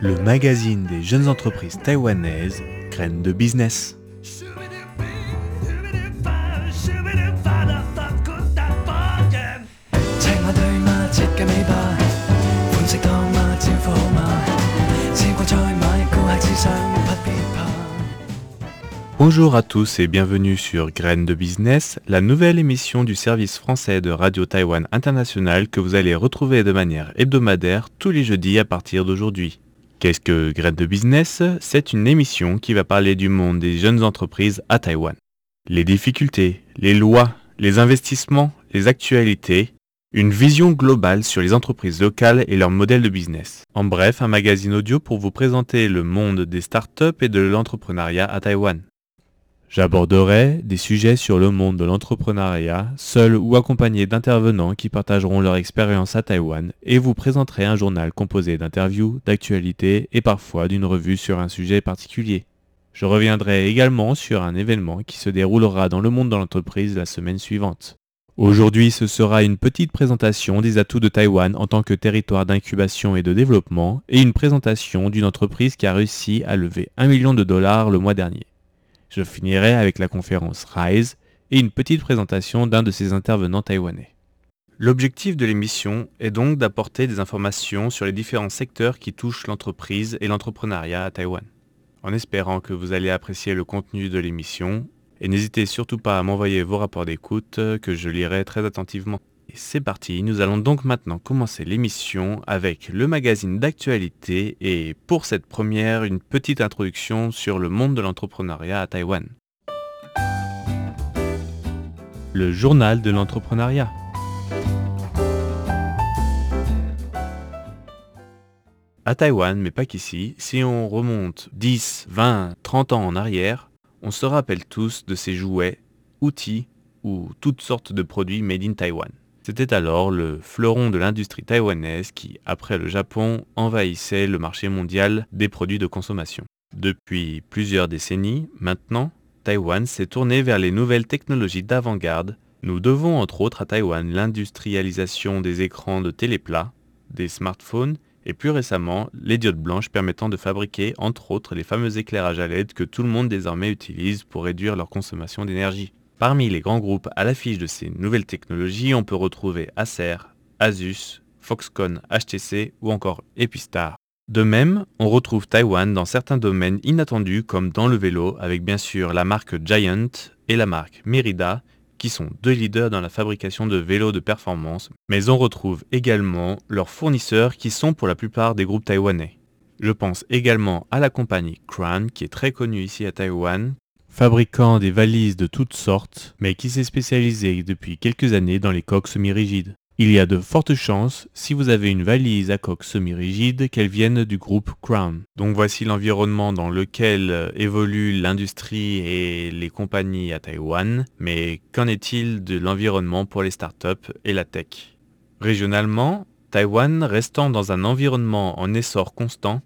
Le magazine des jeunes entreprises taïwanaises, Graines de Business. Bonjour à tous et bienvenue sur Graines de Business, la nouvelle émission du service français de Radio Taïwan International que vous allez retrouver de manière hebdomadaire tous les jeudis à partir d'aujourd'hui. Qu'est-ce que Graines de Business ? C'est une émission qui va parler du monde des jeunes entreprises à Taïwan. Les difficultés, les lois, les investissements, les actualités, une vision globale sur les entreprises locales et leur modèle de business. En bref, un magazine audio pour vous présenter le monde des startups et de l'entrepreneuriat à Taïwan. J'aborderai des sujets sur le monde de l'entrepreneuriat, seul ou accompagné d'intervenants qui partageront leur expérience à Taïwan, et vous présenterai un journal composé d'interviews, d'actualités et parfois d'une revue sur un sujet particulier. Je reviendrai également sur un événement qui se déroulera dans le monde de l'entreprise la semaine suivante. Aujourd'hui, ce sera une petite présentation des atouts de Taïwan en tant que territoire d'incubation et de développement, et une présentation d'une entreprise qui a réussi à lever $1 million le mois dernier. Je finirai avec la conférence RISE et une petite présentation d'un de ses intervenants taïwanais. L'objectif de l'émission est donc d'apporter des informations sur les différents secteurs qui touchent l'entreprise et l'entrepreneuriat à Taïwan. En espérant que vous allez apprécier le contenu de l'émission, et n'hésitez surtout pas à m'envoyer vos rapports d'écoute que je lirai très attentivement. Et c'est parti, nous allons donc maintenant commencer l'émission avec le magazine d'actualité et pour cette première, une petite introduction sur le monde de l'entrepreneuriat à Taïwan. Le journal de l'entrepreneuriat. À Taïwan, mais pas qu'ici, si on remonte 10, 20, 30 ans en arrière, on se rappelle tous de ces jouets, outils ou toutes sortes de produits made in Taïwan. C'était alors le fleuron de l'industrie taïwanaise qui, après le Japon, envahissait le marché mondial des produits de consommation. Depuis plusieurs décennies, maintenant, Taïwan s'est tourné vers les nouvelles technologies d'avant-garde. Nous devons entre autres à Taïwan l'industrialisation des écrans de téléplats, des smartphones et plus récemment les diodes blanches permettant de fabriquer entre autres les fameux éclairages à LED que tout le monde désormais utilise pour réduire leur consommation d'énergie. Parmi les grands groupes à l'affiche de ces nouvelles technologies, on peut retrouver Acer, Asus, Foxconn, HTC ou encore Epistar. De même, on retrouve Taïwan dans certains domaines inattendus comme dans le vélo avec bien sûr la marque Giant et la marque Merida qui sont deux leaders dans la fabrication de vélos de performance, mais on retrouve également leurs fournisseurs qui sont pour la plupart des groupes taïwanais. Je pense également à la compagnie Crown qui est très connue ici à Taïwan, fabricant des valises de toutes sortes, mais qui s'est spécialisé depuis quelques années dans les coques semi-rigides. Il y a de fortes chances, si vous avez une valise à coque semi-rigide, qu'elle vienne du groupe Crown. Donc voici l'environnement dans lequel évolue l'industrie et les compagnies à Taïwan, mais qu'en est-il de l'environnement pour les startups et la tech ? Régionalement, Taïwan restant dans un environnement en essor constant,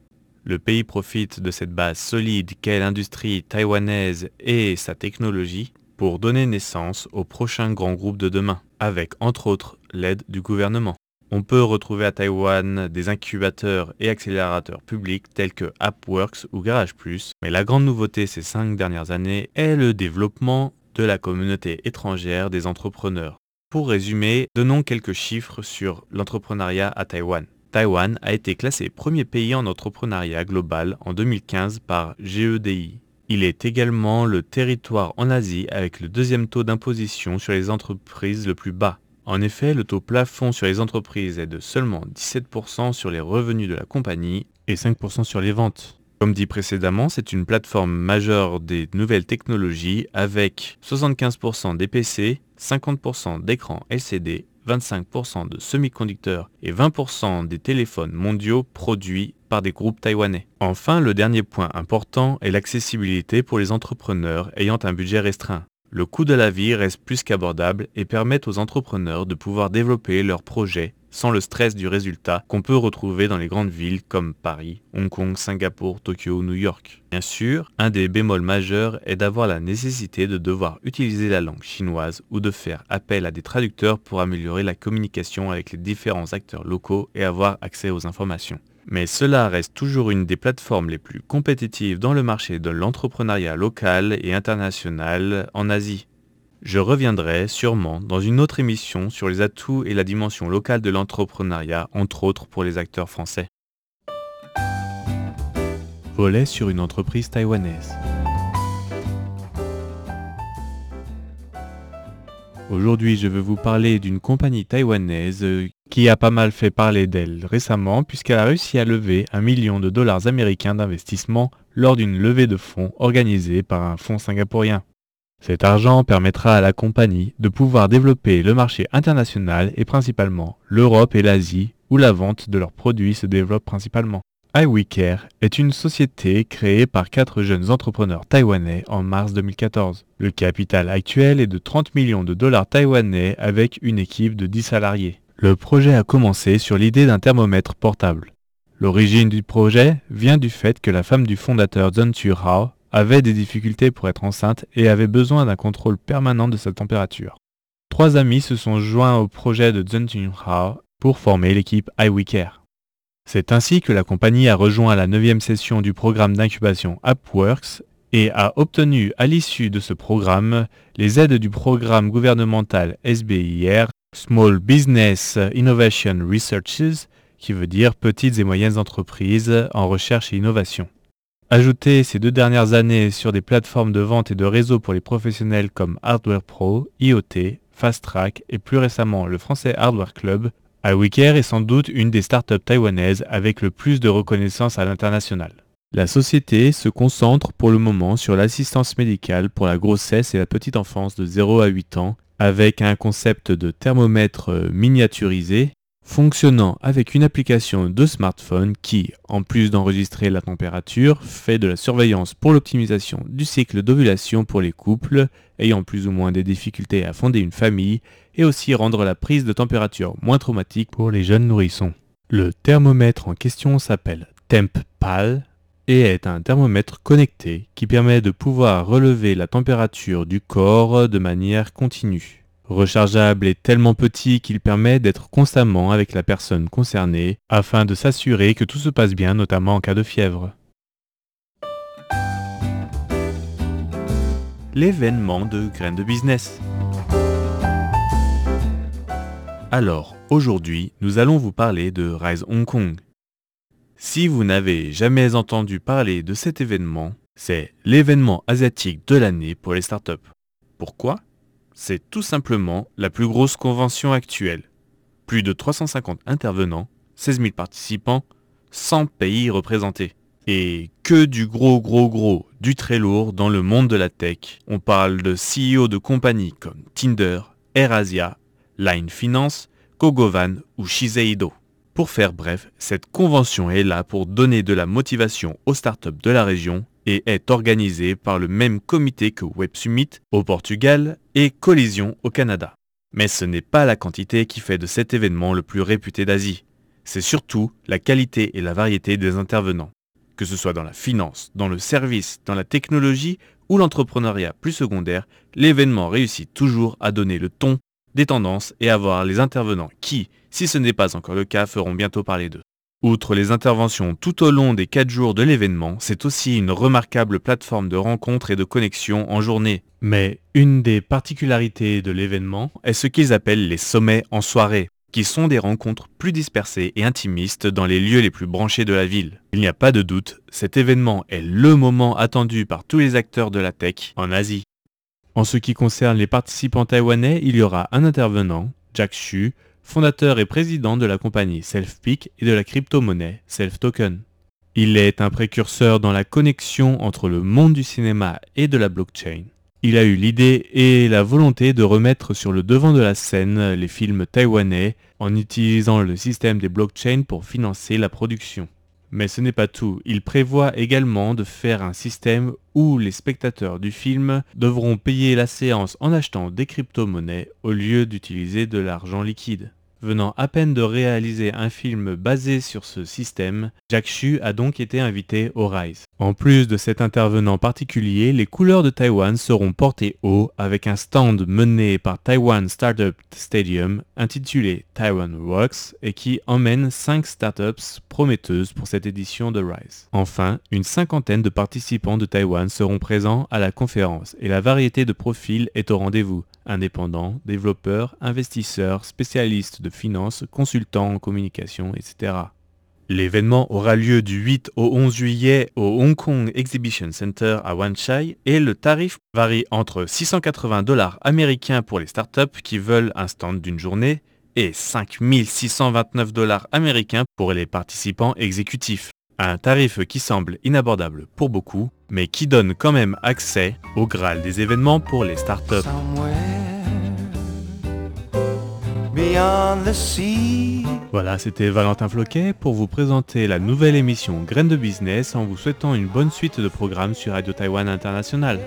le pays profite de cette base solide qu'est l'industrie taïwanaise et sa technologie pour donner naissance aux prochains grands groupes de demain, avec entre autres l'aide du gouvernement. On peut retrouver à Taïwan des incubateurs et accélérateurs publics tels que AppWorks ou Garage Plus, mais la grande nouveauté ces 5 dernières années est le développement de la communauté étrangère des entrepreneurs. Pour résumer, donnons quelques chiffres sur l'entrepreneuriat à Taïwan. Taïwan a été classé premier pays en entrepreneuriat global en 2015 par G.E.D.I. Il est également le territoire en Asie avec le 2e taux d'imposition sur les entreprises le plus bas. En effet, le taux plafond sur les entreprises est de seulement 17% sur les revenus de la compagnie et 5% sur les ventes. Comme dit précédemment, c'est une plateforme majeure des nouvelles technologies avec 75% des PC, 50% d'écrans LCD, 25% de semi-conducteurs et 20% des téléphones mondiaux produits par des groupes taïwanais. Enfin, le dernier point important est l'accessibilité pour les entrepreneurs ayant un budget restreint. Le coût de la vie reste plus qu'abordable et permet aux entrepreneurs de pouvoir développer leurs projets sans le stress du résultat qu'on peut retrouver dans les grandes villes comme Paris, Hong Kong, Singapour, Tokyo, New York. Bien sûr, un des bémols majeurs est d'avoir la nécessité de devoir utiliser la langue chinoise ou de faire appel à des traducteurs pour améliorer la communication avec les différents acteurs locaux et avoir accès aux informations. Mais cela reste toujours une des plateformes les plus compétitives dans le marché de l'entrepreneuriat local et international en Asie. Je reviendrai sûrement dans une autre émission sur les atouts et la dimension locale de l'entrepreneuriat, entre autres pour les acteurs français. Volet sur une entreprise taïwanaise. Aujourd'hui, je veux vous parler d'une compagnie taïwanaise qui a pas mal fait parler d'elle récemment puisqu'elle a réussi à lever $1 million américains d'investissement lors d'une levée de fonds organisée par un fonds singapourien. Cet argent permettra à la compagnie de pouvoir développer le marché international et principalement l'Europe et l'Asie où la vente de leurs produits se développe principalement. iWeCare est une société créée par 4 jeunes entrepreneurs taïwanais en mars 2014. Le capital actuel est de $30 millions taïwanais avec une équipe de 10 salariés. Le projet a commencé sur l'idée d'un thermomètre portable. L'origine du projet vient du fait que la femme du fondateur Zun Chu Hao avait des difficultés pour être enceinte et avait besoin d'un contrôle permanent de sa température. 3 amis se sont joints au projet de Zun Chu Hao pour former l'équipe iWeCare. C'est ainsi que la compagnie a rejoint la 9e session du programme d'incubation AppWorks et a obtenu à l'issue de ce programme les aides du programme gouvernemental SBIR, Small Business Innovation Researches, qui veut dire petites et moyennes entreprises en recherche et innovation. Ajouter ces 2 dernières années sur des plateformes de vente et de réseau pour les professionnels comme Hardware Pro, IoT, FastTrack et plus récemment le français Hardware Club, iWeCare est sans doute une des startups taïwanaises avec le plus de reconnaissance à l'international. La société se concentre pour le moment sur l'assistance médicale pour la grossesse et la petite enfance de 0 à 8 ans avec un concept de thermomètre miniaturisé fonctionnant avec une application de smartphone qui, en plus d'enregistrer la température, fait de la surveillance pour l'optimisation du cycle d'ovulation pour les couples ayant plus ou moins des difficultés à fonder une famille et aussi rendre la prise de température moins traumatique pour les jeunes nourrissons. Le thermomètre en question s'appelle TempPal et est un thermomètre connecté qui permet de pouvoir relever la température du corps de manière continue. Rechargeable et tellement petit qu'il permet d'être constamment avec la personne concernée afin de s'assurer que tout se passe bien, notamment en cas de fièvre. L'événement de Graines de Business. Alors, aujourd'hui, nous allons vous parler de RISE Hong Kong. Si vous n'avez jamais entendu parler de cet événement, c'est l'événement asiatique de l'année pour les startups. Pourquoi ? C'est tout simplement la plus grosse convention actuelle. Plus de 350 intervenants, 16 000 participants, 100 pays représentés. Et que du gros, du très lourd dans le monde de la tech. On parle de CEO de compagnies comme Tinder, AirAsia, Line Finance, Kogovan ou Shiseido. Pour faire bref, cette convention est là pour donner de la motivation aux startups de la région et est organisée par le même comité que Web Summit au Portugal et Collision au Canada. Mais ce n'est pas la quantité qui fait de cet événement le plus réputé d'Asie. C'est surtout la qualité et la variété des intervenants. Que ce soit dans la finance, dans le service, dans la technologie ou l'entrepreneuriat plus secondaire, l'événement réussit toujours à donner le ton des tendances et à voir les intervenants qui, si ce n'est pas encore le cas, feront bientôt parler d'eux. Outre les interventions tout au long des 4 jours de l'événement, c'est aussi une remarquable plateforme de rencontres et de connexions en journée. Mais une des particularités de l'événement est ce qu'ils appellent les sommets en soirée, qui sont des rencontres plus dispersées et intimistes dans les lieux les plus branchés de la ville. Il n'y a pas de doute, cet événement est le moment attendu par tous les acteurs de la tech en Asie. En ce qui concerne les participants taïwanais, il y aura un intervenant, Jack Shu, fondateur et président de la compagnie SelfPeak et de la crypto-monnaie SelfToken. Il est un précurseur dans la connexion entre le monde du cinéma et de la blockchain. Il a eu l'idée et la volonté de remettre sur le devant de la scène les films taïwanais en utilisant le système des blockchains pour financer la production. Mais ce n'est pas tout, il prévoit également de faire un système où les spectateurs du film devront payer la séance en achetant des crypto-monnaies au lieu d'utiliser de l'argent liquide. venant à peine de réaliser un film basé sur ce système, Jack Shu a donc été invité au RISE. En plus de cet intervenant particulier, les couleurs de Taïwan seront portées haut avec un stand mené par Taiwan Startup Stadium intitulé Taiwan Works et qui emmène 5 startups prometteuses pour cette édition de RISE. Enfin, une cinquantaine de participants de Taïwan seront présents à la conférence et la variété de profils est au rendez-vous. Indépendants, développeurs, investisseurs, spécialistes de finances, consultants en communication, etc. L'événement aura lieu du 8 au 11 juillet au Hong Kong Exhibition Center à Wan Chai et le tarif varie entre 680 $ américains pour les startups qui veulent un stand d'une journée et 5 629 $ américains pour les participants exécutifs. Un tarif qui semble inabordable pour beaucoup, mais qui donne quand même accès au Graal des événements pour les startups. Voilà, c'était Valentin Floquet pour vous présenter la nouvelle émission Graines de Business en vous souhaitant une bonne suite de programmes sur Radio Taïwan International.